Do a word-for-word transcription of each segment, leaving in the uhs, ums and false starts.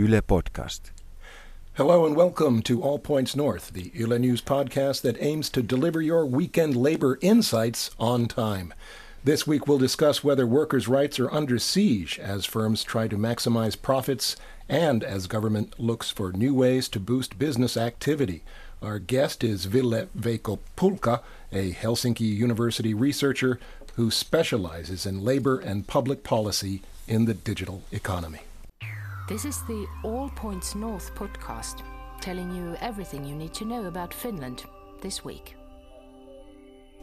Yle Podcast. Hello and welcome to All Points North, the Yle News podcast that aims to deliver your weekend labor insights on time. This week we'll discuss whether workers' rights are under siege as firms try to maximize profits and as government looks for new ways to boost business activity. Our guest is Ville Veikko Pulkka, a Helsinki University researcher who specializes in labor and public policy in the digital economy. This is the All Points North podcast, telling you everything you need to know about Finland this week.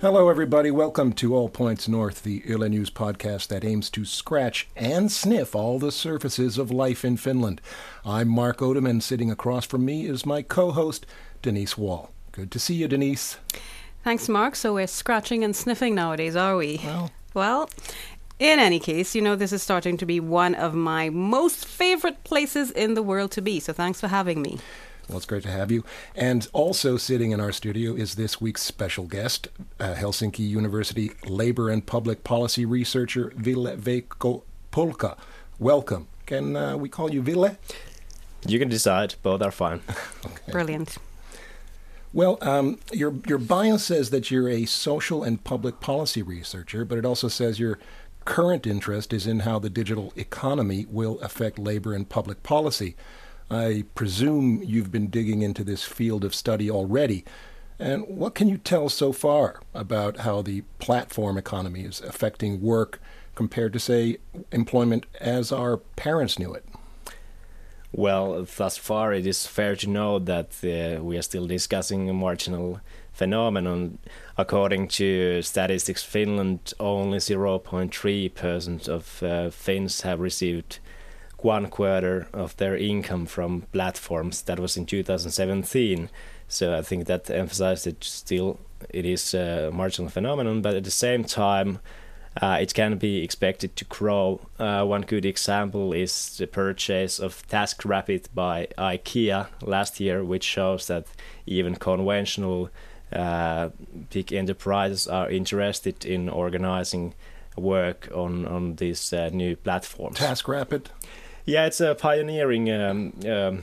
Hello everybody, welcome to All Points North, the Yle News podcast that aims to scratch and sniff all the surfaces of life in Finland. I'm Mark Odom, and sitting across from me is my co-host, Denise Wall. Good to see you, Denise. Thanks, Mark. So we're scratching and sniffing nowadays, are we? Well... well In any case, you know, this is starting to be one of my most favorite places in the world to be. So thanks for having me. Well, it's great to have you. And also sitting in our studio is this week's special guest, uh, Helsinki University labor and public policy researcher Ville Veikko Pulkka. Welcome. Can uh, we call you Ville? You can decide. Both are fine. Okay. Brilliant. Well, um, your your bio says that you're a social and public policy researcher, but it also says you're current interest is in how the digital economy will affect labor and public policy. I presume you've been digging into this field of study already. And what can you tell so far about how the platform economy is affecting work compared to, say, employment as our parents knew it? Well, thus far it is fair to know that uh, we are still discussing a marginal phenomenon. According to Statistics Finland, only zero point three percent of uh, Finns have received one quarter of their income from platforms. That was in two thousand seventeen. So I think that emphasized that still it is a marginal phenomenon, but at the same time uh, it can be expected to grow. Uh, one good example is the purchase of Task Rabbit by IKEA last year, which shows that even conventional Uh, big enterprises are interested in organizing work on on these uh, new platforms. Task Rabbit. Yeah, it's a pioneering um, um,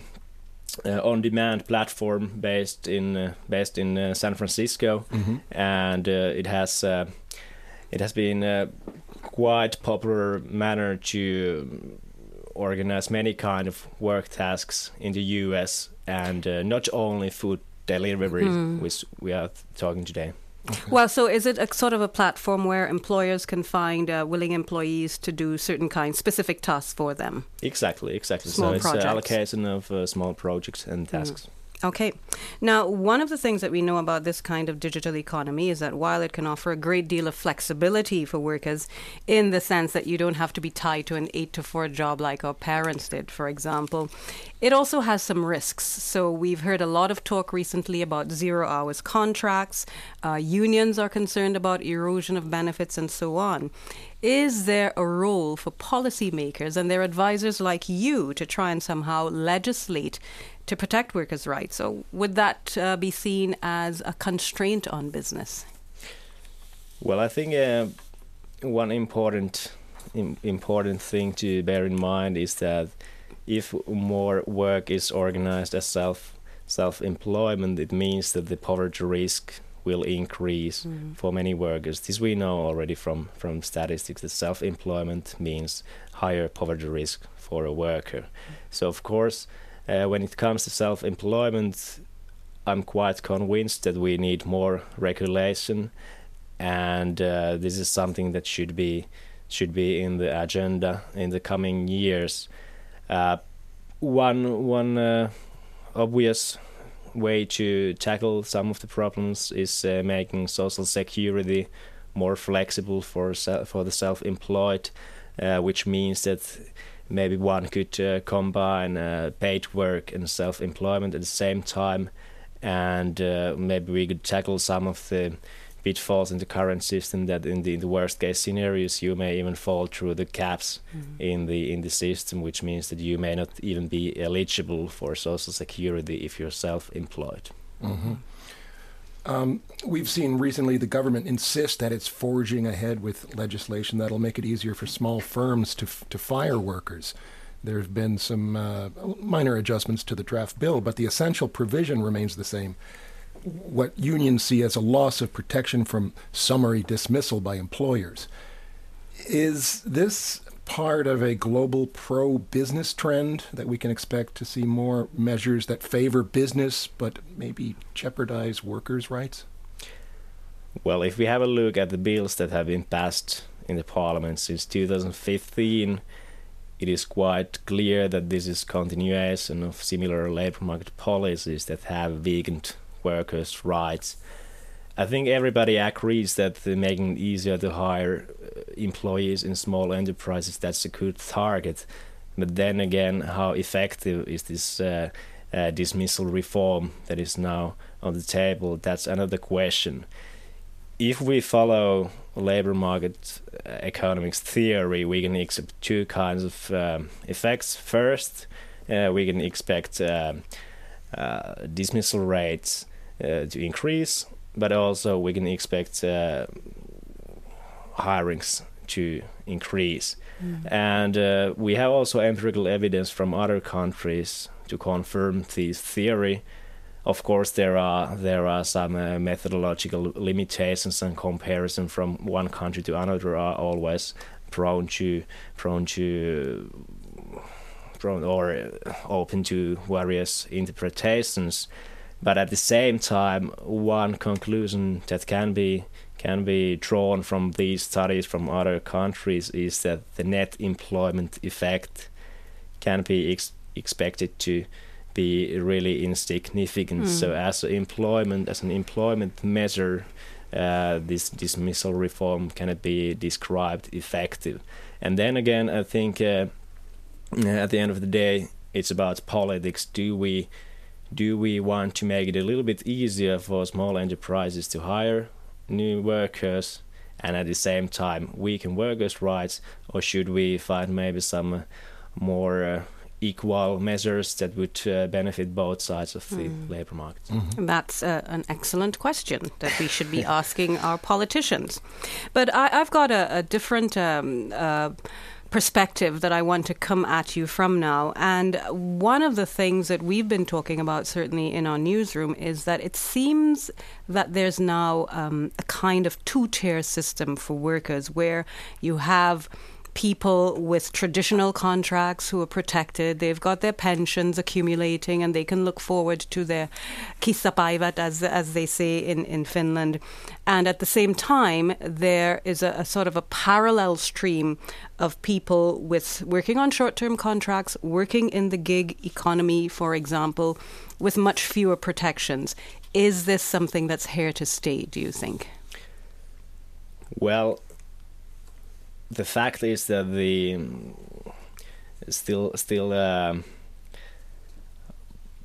uh, on-demand platform based in uh, based in uh, San Francisco, mm-hmm. and uh, it has uh, it has been a quite popular manner to organize many kind of work tasks in the U S and uh, not only food delivery, mm. which we are talking today. Well, so is it a sort of a platform where employers can find uh, willing employees to do certain kinds, specific tasks for them? Exactly, exactly. Small so projects. It's an allocation of uh, small projects and tasks. Mm. Okay. Now, one of the things that we know about this kind of digital economy is that while it can offer a great deal of flexibility for workers, in the sense that you don't have to be tied to an eight to four job like our parents did, for example, it also has some risks. So we've heard a lot of talk recently about zero hours contracts. Uh, unions are concerned about erosion of benefits and so on. Is there a role for policymakers and their advisors like you to try and somehow legislate to protect workers' rights? So would that uh, be seen as a constraint on business? Well, I think uh, one important im- important thing to bear in mind is that if more work is organized as self self-employment, it means that the poverty risk will increase mm-hmm. for many workers. This we know already from, from statistics, that self-employment means higher poverty risk for a worker. Mm-hmm. So of course, uh, when it comes to self-employment, I'm quite convinced that we need more regulation, and uh, this is something that should be should be in the agenda in the coming years. Uh, one one uh, obvious way to tackle some of the problems is uh, making social security more flexible for se- for the self-employed, uh, which means that maybe one could uh, combine uh, paid work and self-employment at the same time, and uh, maybe we could tackle some of the pitfalls in the current system, that in the, in the worst case scenarios you may even fall through the gaps mm-hmm. in the in the system, which means that you may not even be eligible for social security if you're self-employed. Mm-hmm. Um, we've seen recently the government insist that it's forging ahead with legislation that'll make it easier for small firms to to fire workers. There's been some uh, minor adjustments to the draft bill, but the essential provision remains the same. What unions see as a loss of protection from summary dismissal by employers. Is this part of a global pro-business trend that we can expect to see more measures that favor business but maybe jeopardize workers' rights? Well, if we have a look at the bills that have been passed in the parliament since two thousand fifteen, it is quite clear that this is continuation of similar labor market policies that have weakened workers' rights. I think everybody agrees that making it easier to hire employees in small enterprises, that's a good target. But then again, how effective is this uh, uh, dismissal reform that is now on the table? That's another question. If we follow labor market economics theory, we can expect two kinds of um, effects. First, uh, we can expect uh, uh, dismissal rates uh, to increase, but also we can expect uh, hirings to increase. Mm. And uh, we have also empirical evidence from other countries to confirm this theory. Of course, there are there are some uh, methodological limitations, and comparison from one country to another are always prone to prone to prone or open to various interpretations. But at the same time, one conclusion that can be can be drawn from these studies from other countries is that the net employment effect can be ex- expected to be really insignificant. Mm. So as employment, as an employment measure, uh, this dismissal reform cannot be described effective. And then again, I think uh, at the end of the day, it's about politics. Do we do we want to make it a little bit easier for small enterprises to hire new workers, and at the same time weaken workers' rights, or should we find maybe some more Uh, equal measures that would uh, benefit both sides of the mm. labor market? Mm-hmm. That's uh, an excellent question that we should be asking our politicians. But I, I've got a, a different um, uh, perspective that I want to come at you from now. And one of the things that we've been talking about, certainly in our newsroom, is that it seems that there's now um, a kind of two-tier system for workers where you have people with traditional contracts who are protected. They've got their pensions accumulating and they can look forward to their kissapäivät, as as they say in, in Finland. And at the same time, there is a, a sort of a parallel stream of people with working on short-term contracts, working in the gig economy, for example, with much fewer protections. Is this something that's here to stay, do you think? Well, the fact is that the still still uh,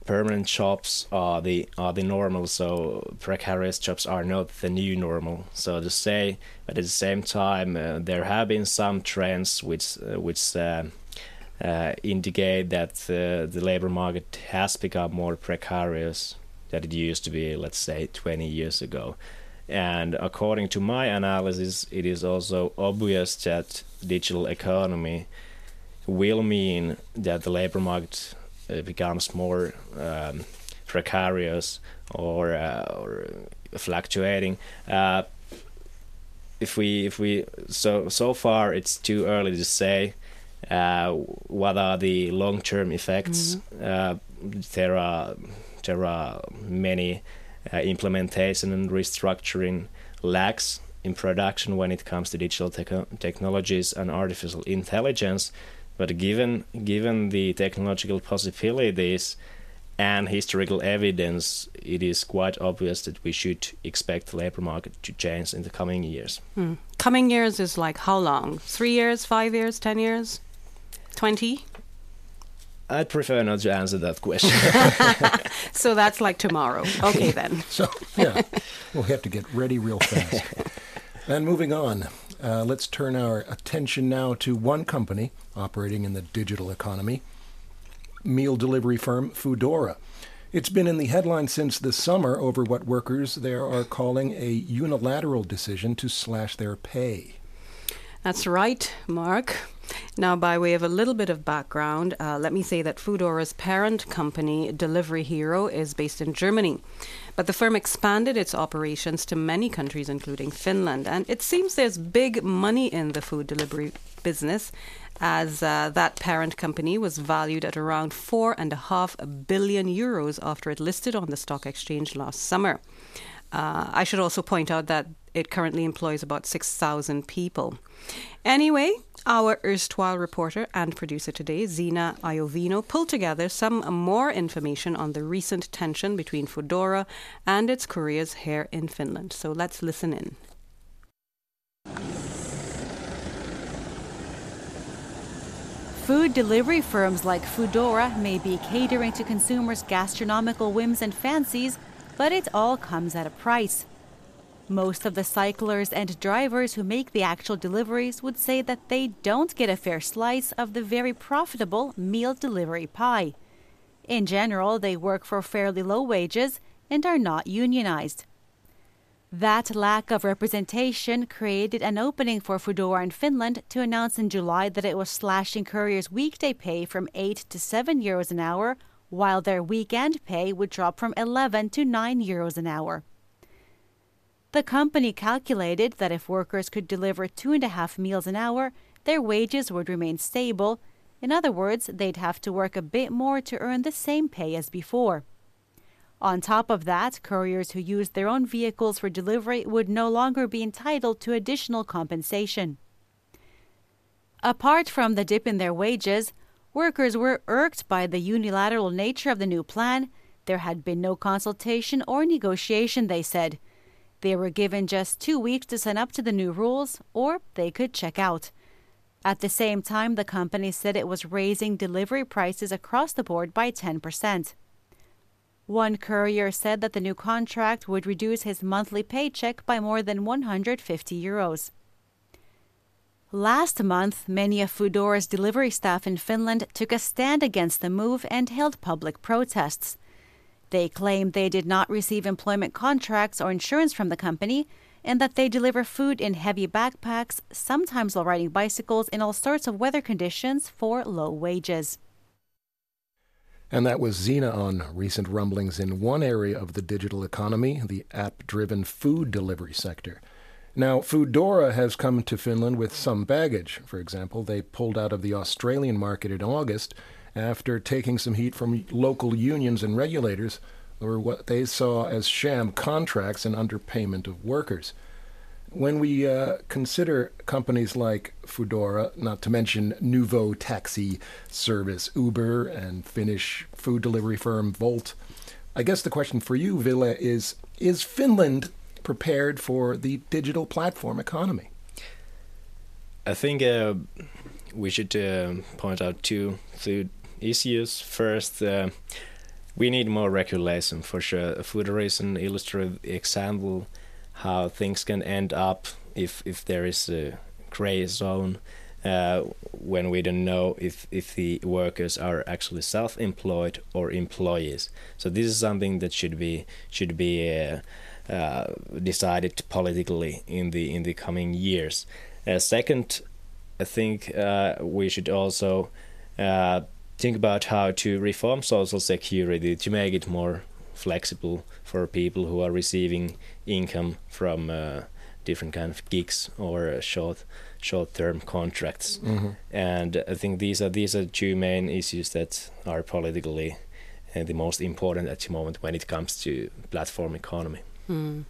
permanent jobs are the are the normal, so precarious jobs are not the new normal, so to say. But at the same time, uh, there have been some trends which uh, which uh, uh, indicate that uh, the labor market has become more precarious than it used to be, let's say, twenty years ago. And according to my analysis, it is also obvious that digital economy will mean that the labor market uh, becomes more um, precarious or, uh, or fluctuating. Uh, if we, if we, so so far it's too early to say uh, what are the long-term effects. Mm-hmm. Uh, there are there are many. Uh, implementation and restructuring lacks in production when it comes to digital te- technologies and artificial intelligence, but given given the technological possibilities and historical evidence, it is quite obvious that we should expect the labor market to change in the coming years. Mm. Coming years is like how long? Three years, five years, ten years, twenty? I'd prefer not to answer that question. So that's like tomorrow. Okay, then. So, yeah, we'll have to get ready real fast. And moving on, uh, let's turn our attention now to one company operating in the digital economy, meal delivery firm Foodora. It's been in the headlines since the summer over what workers there are calling a unilateral decision to slash their pay. That's right, Mark. Now, by way of a little bit of background, uh, let me say that Foodora's parent company, Delivery Hero, is based in Germany. But the firm expanded its operations to many countries, including Finland. And it seems there's big money in the food delivery business, as uh, that parent company was valued at around four and a half billion euros after it listed on the stock exchange last summer. Uh, I should also point out that it currently employs about six thousand people. Anyway, our erstwhile reporter and producer today, Zina Iovino, pulled together some more information on the recent tension between Foodora and its couriers here in Finland. So let's listen in. Food delivery firms like Foodora may be catering to consumers' gastronomical whims and fancies, but it all comes at a price. Most of the cyclers and drivers who make the actual deliveries would say that they don't get a fair slice of the very profitable meal delivery pie. In general, they work for fairly low wages and are not unionized. That lack of representation created an opening for Foodora in Finland to announce in July that it was slashing couriers' weekday pay from eight to seven euros an hour, while their weekend pay would drop from eleven to nine euros an hour. The company calculated that if workers could deliver two and a half meals an hour, their wages would remain stable. In other words, they'd have to work a bit more to earn the same pay as before. On top of that, couriers who used their own vehicles for delivery would no longer be entitled to additional compensation. Apart from the dip in their wages, workers were irked by the unilateral nature of the new plan. There had been no consultation or negotiation, they said. They were given just two weeks to sign up to the new rules, or they could check out. At the same time, the company said it was raising delivery prices across the board by ten percent. One courier said that the new contract would reduce his monthly paycheck by more than one hundred fifty euros. Last month, many of Foodora's delivery staff in Finland took a stand against the move and held public protests. They claimed they did not receive employment contracts or insurance from the company, and that they deliver food in heavy backpacks, sometimes while riding bicycles in all sorts of weather conditions for low wages. And that was Zina on recent rumblings in one area of the digital economy, the app-driven food delivery sector. Now, Foodora has come to Finland with some baggage. For example, they pulled out of the Australian market in August after taking some heat from local unions and regulators over what they saw as sham contracts and underpayment of workers. When we uh, consider companies like Foodora, not to mention Nouveau Taxi Service, Uber, and Finnish food delivery firm Wolt, I guess the question for you, Ville, is, is Finland prepared for the digital platform economy? I think uh, we should uh, point out two food issues. First, uh, we need more regulation, for sure. Foodora is an illustrative example how things can end up if if there is a gray zone uh, when we don't know if, if the workers are actually self-employed or employees. So this is something that should be should be uh, uh, decided politically in the in the coming years. Uh, second, I think uh, we should also uh, think about how to reform social security to make it more flexible for people who are receiving income from uh, different kind of gigs or short short-term contracts. Mm-hmm. And I think these are these are two main issues that are politically uh, the most important at the moment when it comes to platform economy. Mm.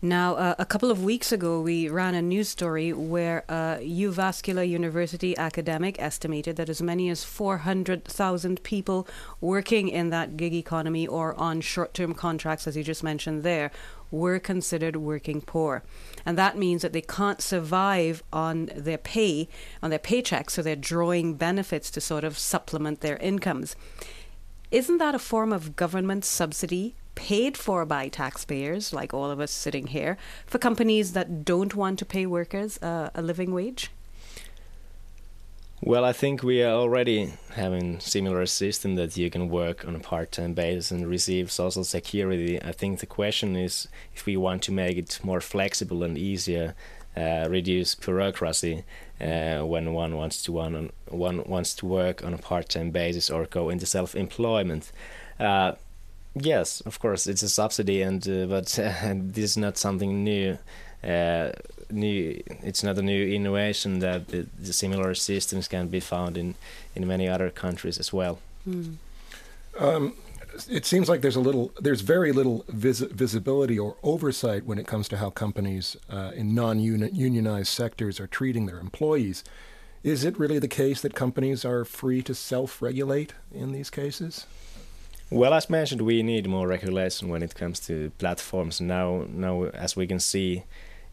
Now, uh, a couple of weeks ago, we ran a news story where a Jyväskylä University academic estimated that as many as four hundred thousand people working in that gig economy or on short-term contracts, as you just mentioned there, were considered working poor. And that means that they can't survive on their pay, on their paychecks, so they're drawing benefits to sort of supplement their incomes. Isn't that a form of government subsidy paid for by taxpayers, like all of us sitting here, for companies that don't want to pay workers uh, a living wage? Well, I think we are already having similar system that you can work on a part-time basis and receive social security. I think the question is if we want to make it more flexible and easier uh, reduce bureaucracy uh, when one wants to one on, one wants to work on a part-time basis or go into self-employment. Uh, yes, of course, it's a subsidy, and uh, but uh, this is not something new. Uh, new, it's not a new innovation. That the, the similar systems can be found in, in many other countries as well. Mm. Um, it seems like there's a little, there's very little vis- visibility or oversight when it comes to how companies uh, in non-unionized sectors are treating their employees. Is it really the case that companies are free to self-regulate in these cases? Well, as mentioned, we need more regulation when it comes to platforms. Now, now as we can see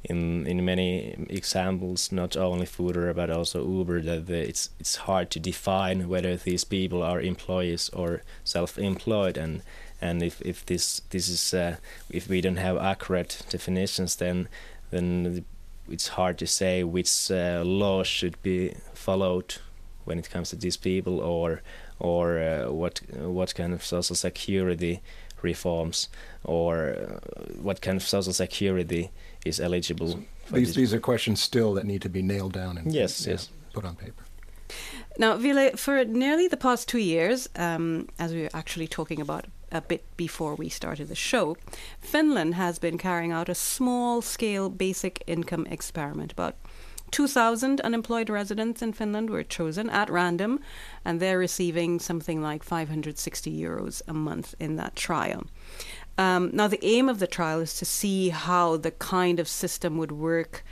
in in many examples, not only Foodora but also Uber, that the, it's it's hard to define whether these people are employees or self-employed, and and if if this this is uh, if we don't have accurate definitions, then then it's hard to say which uh, law should be followed when it comes to these people, or or uh, what what kind of social security reforms, or what kind of social security is eligible. So for these, these are questions still that need to be nailed down and yes, yes. put on paper. Now, Ville, for nearly the past two years, um, as we were actually talking about a bit before we started the show, Finland has been carrying out a small-scale basic income experiment. About two thousand unemployed residents in Finland were chosen at random, and they're receiving something like five hundred sixty euros a month in that trial. Um, now, the aim of the trial is to see how the kind of system would work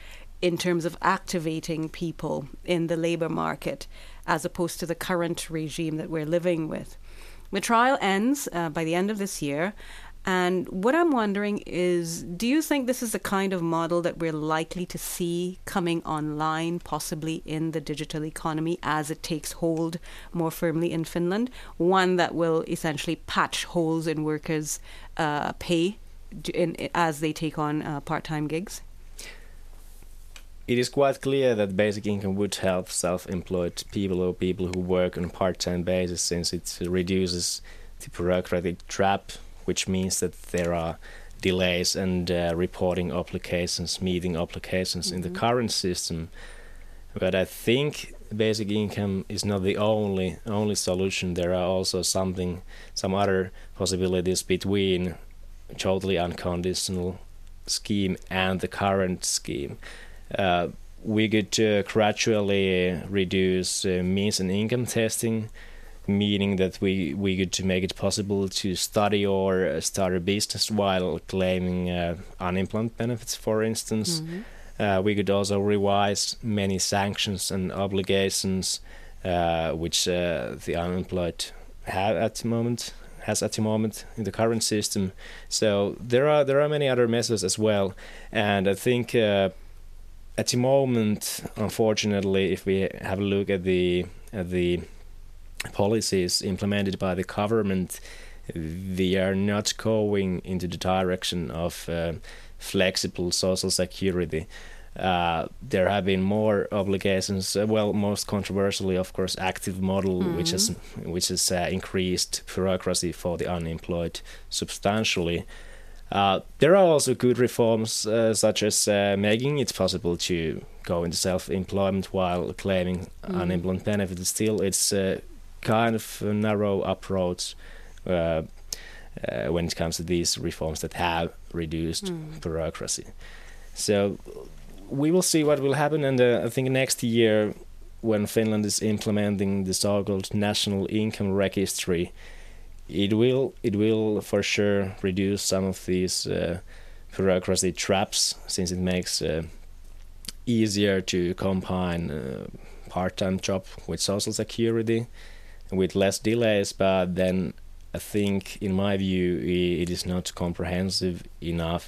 in terms of activating people in the labor market, as opposed to the current regime that we're living with. The trial ends uh, by the end of this year. And what I'm wondering is, do you think this is the kind of model that we're likely to see coming online, possibly in the digital economy as it takes hold more firmly in Finland? One that will essentially patch holes in workers' uh, pay in, in, as they take on uh, part-time gigs? It is quite clear that basic income would help self-employed people or people who work on a part-time basis, since it reduces the bureaucratic trap, which means that there are delays and uh, reporting obligations, meeting obligations mm-hmm. in the current system. But I think basic income is not the only only solution. There are also something, some other possibilities between totally unconditional scheme and the current scheme. Uh, we could uh, gradually reduce uh, means and income testing, meaning that we, we could make it possible to study or start a business while claiming uh, unemployment benefits, for instance. Mm-hmm. Uh, we could also revise many sanctions and obligations uh, which uh, the unemployed have at the moment, has at the moment in the current system. So there are there are many other measures as well, and I think uh, at the moment, unfortunately, if we have a look at the at the policies implemented by the government, they are not going into the direction of uh, flexible social security. Uh, there have been more obligations, uh, well, most controversially, of course, active model, mm-hmm. which has which has uh, increased bureaucracy for the unemployed substantially. Uh, there are also good reforms, uh, such as uh, making it possible to go into self-employment while claiming mm-hmm. unemployment benefits. Still, it's uh, kind of a narrow approach uh, uh, when it comes to these reforms that have reduced mm. bureaucracy. So we will see what will happen, and uh, I think next year, when Finland is implementing the so-called national income registry, it will it will for sure reduce some of these uh, bureaucracy traps, since it makes uh, easier to combine uh, part-time job with social security, with less delays. But then I think, in my view, it is not comprehensive enough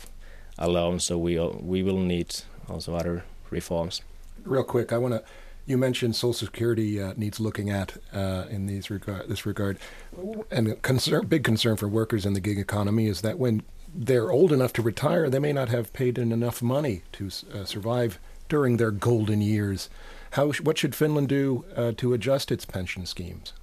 alone, so we we will need also other reforms. Real quick, I want to, you mentioned social security uh, needs looking at uh, in these regard this regard, and a concern, big concern for workers in the gig economy is that when they're old enough to retire, they may not have paid in enough money to uh, survive during their golden years. How, what should Finland do uh, to adjust its pension schemes?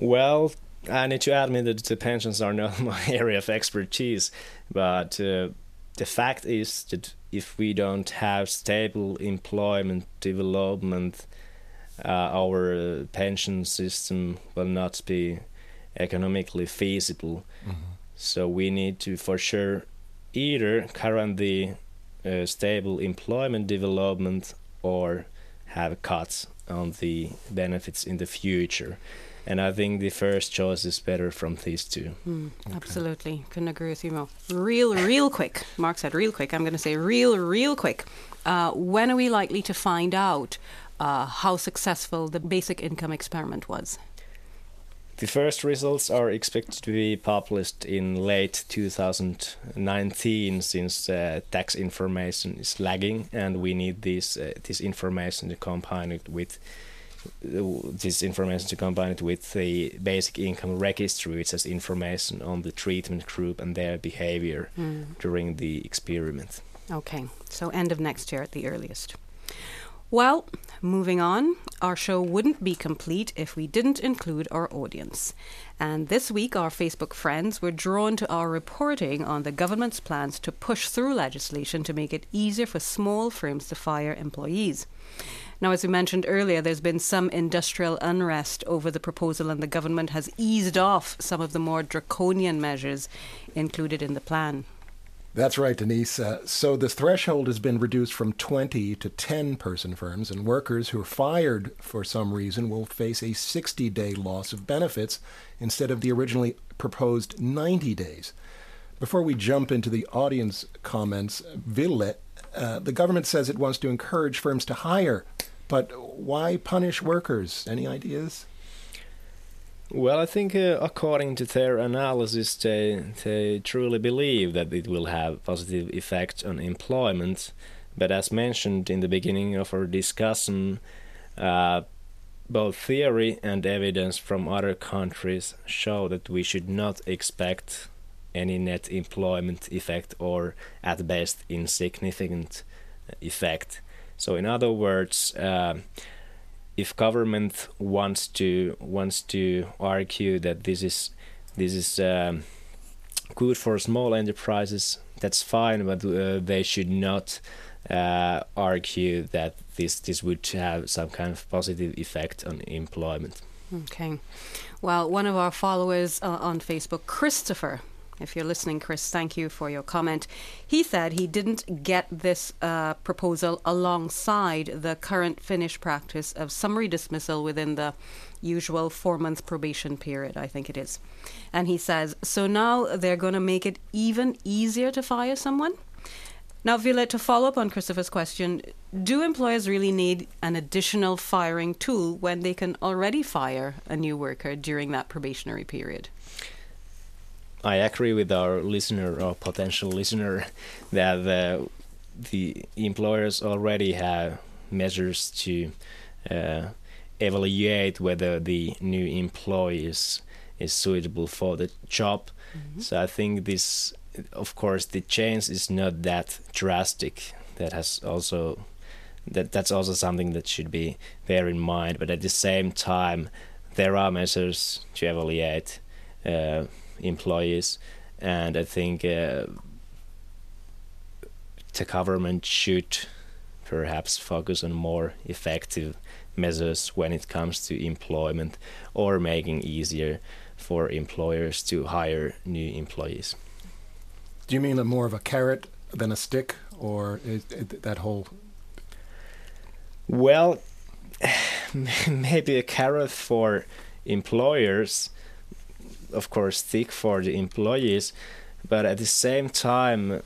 Well, I need to admit that the pensions are not my area of expertise, but uh, the fact is that if we don't have stable employment development, uh, our pension system will not be economically feasible. Mm-hmm. So we need to, for sure, either guarantee uh, stable employment development or have cuts on the benefits in the future. And I think the first choice is better from these two. Mm, okay. Absolutely. Couldn't agree with you more. Real, real quick. Mark said real quick. I'm going to say real, real quick. Uh, when are we likely to find out uh, how successful the basic income experiment was? The first results are expected to be published in late two thousand nineteen, since uh, tax information is lagging and we need this uh, this information to combine it with this information to combine it with the basic income registry, which has information on the treatment group and their behavior mm. during the experiment. Okay, so end of next year at the earliest. Well, moving on, our show wouldn't be complete if we didn't include our audience. And this week, our Facebook friends were drawn to our reporting on the government's plans to push through legislation to make it easier for small firms to fire employees. Now, as we mentioned earlier, there's been some industrial unrest over the proposal, and the government has eased off some of the more draconian measures included in the plan. That's right, Denise. Uh, so the threshold has been reduced from twenty to ten-person firms, and workers who are fired for some reason will face a sixty-day loss of benefits instead of the originally proposed ninety days. Before we jump into the audience comments, Ville, uh, the government says it wants to encourage firms to hire, but why punish workers? Any ideas? Well, I think uh, according to their analysis, they, they truly believe that it will have a positive effect on employment. But as mentioned in the beginning of our discussion, uh, both theory and evidence from other countries show that we should not expect any net employment effect, or at best insignificant effect. So in other words, uh, if government wants to wants to argue that this is this is um, good for small enterprises, that's fine, but uh, they should not uh, argue that this this would have some kind of positive effect on employment. Okay. Well, one of our followers uh, on Facebook, Christopher, if you're listening, Chris, thank you for your comment. He said he didn't get this uh, proposal alongside the current Finnish practice of summary dismissal within the usual four-month probation period, I think it is. And he says, so now they're going to make it even easier to fire someone? Now, Ville, to follow up on Christopher's question, do employers really need an additional firing tool when they can already fire a new worker during that probationary period? I agree with our listener or potential listener that uh, the employers already have measures to uh, evaluate whether the new employee is, is suitable for the job. Mm-hmm. So I think this, of course, the change is not that drastic. That has also that that's also something that should be bear in mind. But at the same time, there are measures to evaluate Uh, employees, and I think uh, the government should perhaps focus on more effective measures when it comes to employment, or making easier for employers to hire new employees. Do you mean a more of a carrot than a stick, or is it that whole? Well, maybe a carrot for employers, of course, thick for the employees, but at the same time,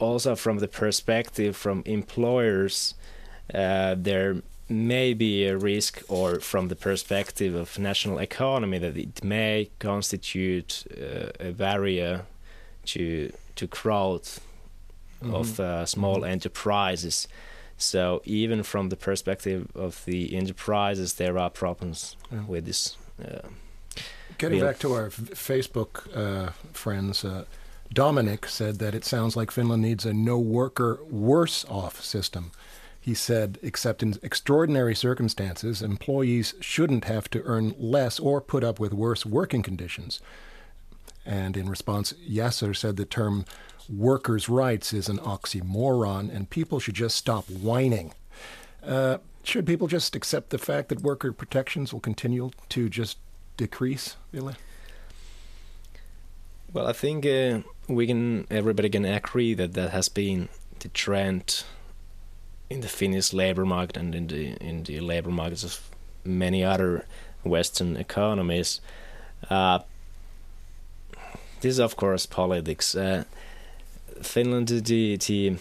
also from the perspective from employers, uh, there may be a risk, or from the perspective of national economy, that it may constitute uh, a barrier to to growth mm-hmm. of uh, small enterprises. So even from the perspective of the enterprises, there are problems yeah. with this. Uh, Getting back to our f- Facebook uh, friends, uh, Dominic said that it sounds like Finland needs a no-worker worse-off system. He said, except in extraordinary circumstances, employees shouldn't have to earn less or put up with worse working conditions. And in response, Yasser said the term workers' rights is an oxymoron and people should just stop whining. Uh, should people just accept the fact that worker protections will continue to just decrease, Ville? Well, I think uh, we can, everybody can agree that that has been the trend in the Finnish labor market and in the in the labor markets of many other Western economies. Uh, this is, of course, politics. Uh, Finland, the, the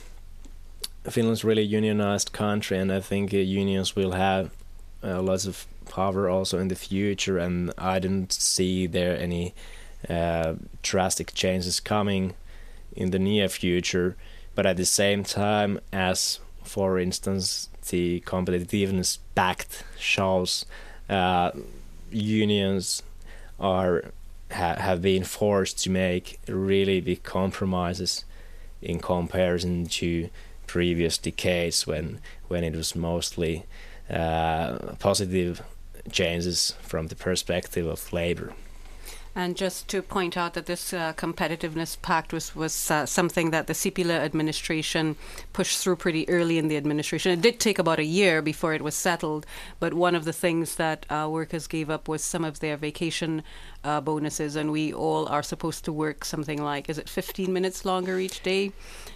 Finland's really unionized country, and I think uh, unions will have uh, lots of power also in the future. And I don't see there any uh, drastic changes coming in the near future. But at the same time, as for instance, the competitiveness pact shows uh, unions are ha- have been forced to make really big compromises in comparison to previous decades when when it was mostly uh, positive changes from the perspective of labor. And just to point out that this uh, competitiveness pact was, was uh, something that the Sipilä administration pushed through pretty early in the administration. It did take about a year before it was settled, but one of the things that uh, workers gave up was some of their vacation uh, bonuses, and we all are supposed to work something like, is it fifteen minutes longer each day?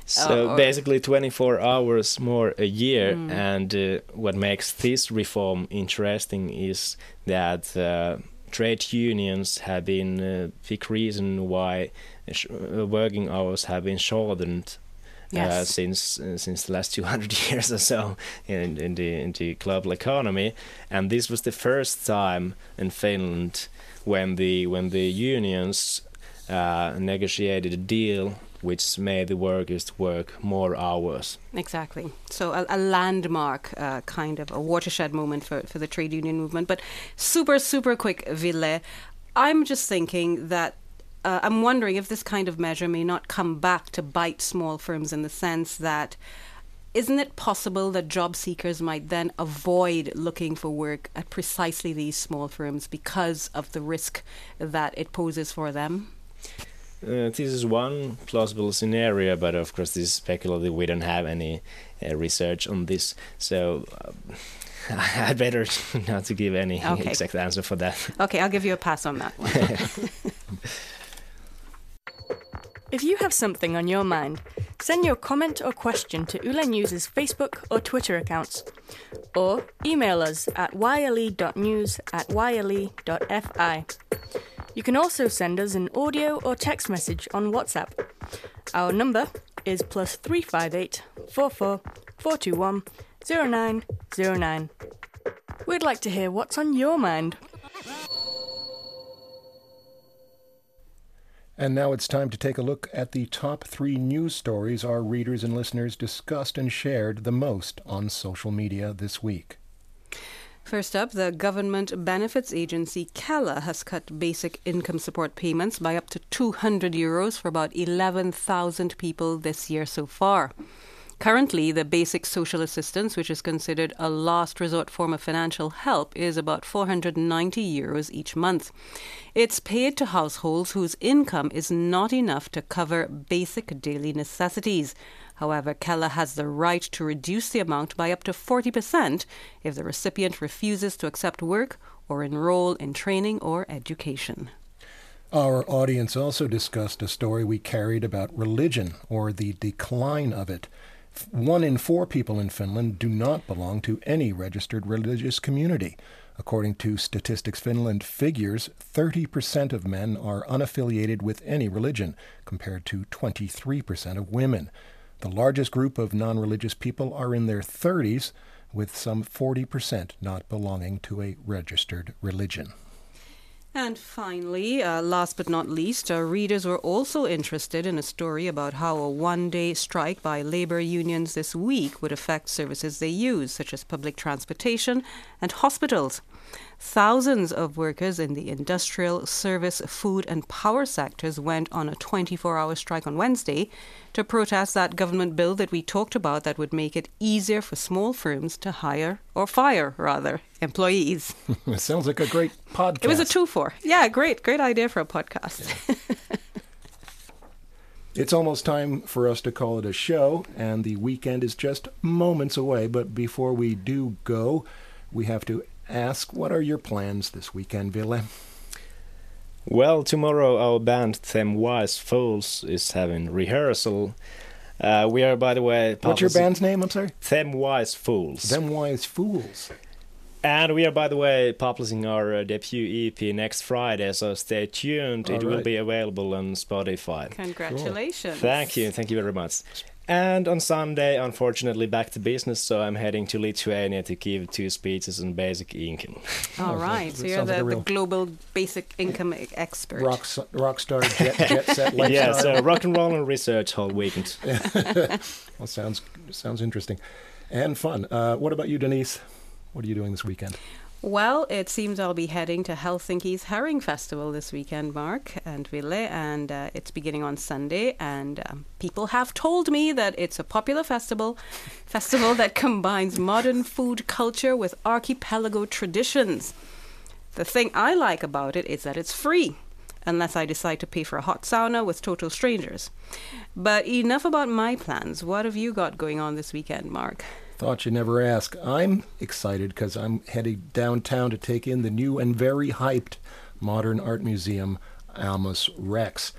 So uh, basically twenty-four hours more a year, mm. and uh, what makes this reform interesting is that uh, trade unions have been a big reason why sh- working hours have been shortened yes. uh, since uh, since the last two hundred years or so in, in, the, in the global economy. And this was the first time in Finland when the when the unions uh, negotiated a deal which made the workers work more hours. Exactly. So a, a landmark, uh, kind of a watershed moment for, for the trade union movement. But super, super quick, Ville, I'm just thinking that uh, I'm wondering if this kind of measure may not come back to bite small firms in the sense that isn't it possible that job seekers might then avoid looking for work at precisely these small firms because of the risk that it poses for them? Uh, this is one plausible scenario, but of course this is speculative. We don't have any uh, research on this, so uh, I'd better not to give any okay. exact answer for that. Okay, I'll give you a pass on that one. If you have something on your mind, send your comment or question to Yle News' Facebook or Twitter accounts, or email us at yle dot news at yle dot f i. You can also send us an audio or text message on WhatsApp. Our number is plus three five eight, four four, four two one, zero nine zero nine. We'd like to hear what's on your mind. And now it's time to take a look at the top three news stories our readers and listeners discussed and shared the most on social media this week. First up, the government benefits agency Kela has cut basic income support payments by up to two hundred euros for about eleven thousand people this year so far. Currently, the basic social assistance, which is considered a last resort form of financial help, is about four hundred ninety euros each month. It's paid to households whose income is not enough to cover basic daily necessities. However, Kela has the right to reduce the amount by up to forty percent if the recipient refuses to accept work or enroll in training or education. Our audience also discussed a story we carried about religion or the decline of it. One in four people in Finland do not belong to any registered religious community. According to Statistics Finland figures, thirty percent of men are unaffiliated with any religion, compared to twenty-three percent of women. The largest group of non-religious people are in their thirties, with some forty percent not belonging to a registered religion. And finally, uh, last but not least, our readers were also interested in a story about how a one-day strike by labor unions this week would affect services they use, such as public transportation and hospitals. Thousands of workers in the industrial, service, food and power sectors went on a twenty-four hour strike on Wednesday to protest that government bill that we talked about that would make it easier for small firms to hire, or fire rather, employees. It sounds like a great podcast. It was a two-for. Yeah, great, great idea for a podcast. Yeah. It's almost time for us to call it a show, and the weekend is just moments away. But before we do go, we have to ask, what are your plans this weekend, Ville? Well, tomorrow our band Them Wise Fools is having rehearsal. Uh, we are, by the way... What's your band's name? I'm sorry? Them Wise Fools. Them Wise Fools. And we are, by the way, publishing our uh, debut E P next Friday, so stay tuned. All it right. will be available on Spotify. Congratulations. Cool. Thank you. Thank you very much. And on Sunday, unfortunately, back to business, so I'm heading to Lithuania to give two speeches on basic income. All right. So you're the, like the global basic income expert. Rock, rock star, jet, jet set, lifestyle. Yeah, so rock and roll and research all weekend. Well, sounds, sounds interesting and fun. Uh, what about you, Denise? What are you doing this weekend? Well, it seems I'll be heading to Helsinki's Herring Festival this weekend, Mark and Ville, and uh, it's beginning on Sunday, and um, people have told me that it's a popular festival festival that combines modern food culture with archipelago traditions. The thing I like about it is that it's free, unless I decide to pay for a hot sauna with total strangers. But enough about my plans. What have you got going on this weekend, Mark? Thought you never ask. I'm excited because I'm headed downtown to take in the new and very hyped modern art museum, Amos Rex.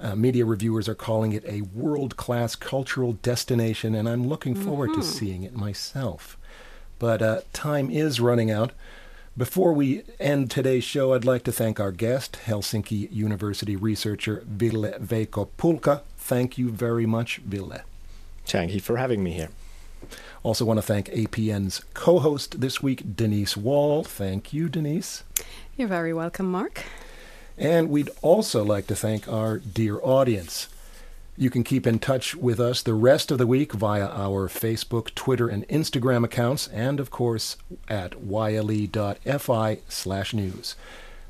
Uh, media reviewers are calling it a world-class cultural destination, and I'm looking forward mm-hmm. to seeing it myself. But uh, time is running out. Before we end today's show, I'd like to thank our guest, Helsinki University researcher Ville Veikko Pulkka. Thank you very much, Ville. Thank you for having me here. Also want to thank A P N's co-host this week, Denise Wall. Thank you, Denise. You're very welcome, Mark. And we'd also like to thank our dear audience. You can keep in touch with us the rest of the week via our Facebook, Twitter, and Instagram accounts, and, of course, at yle.fi slash news.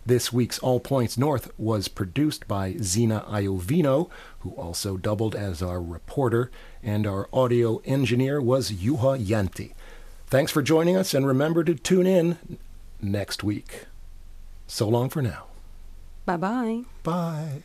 This week's All Points North was produced by Zina Iovino, who also doubled as our reporter, and our audio engineer was Juha Yanti. Thanks for joining us, and remember to tune in next week. So long for now. Bye-bye. Bye.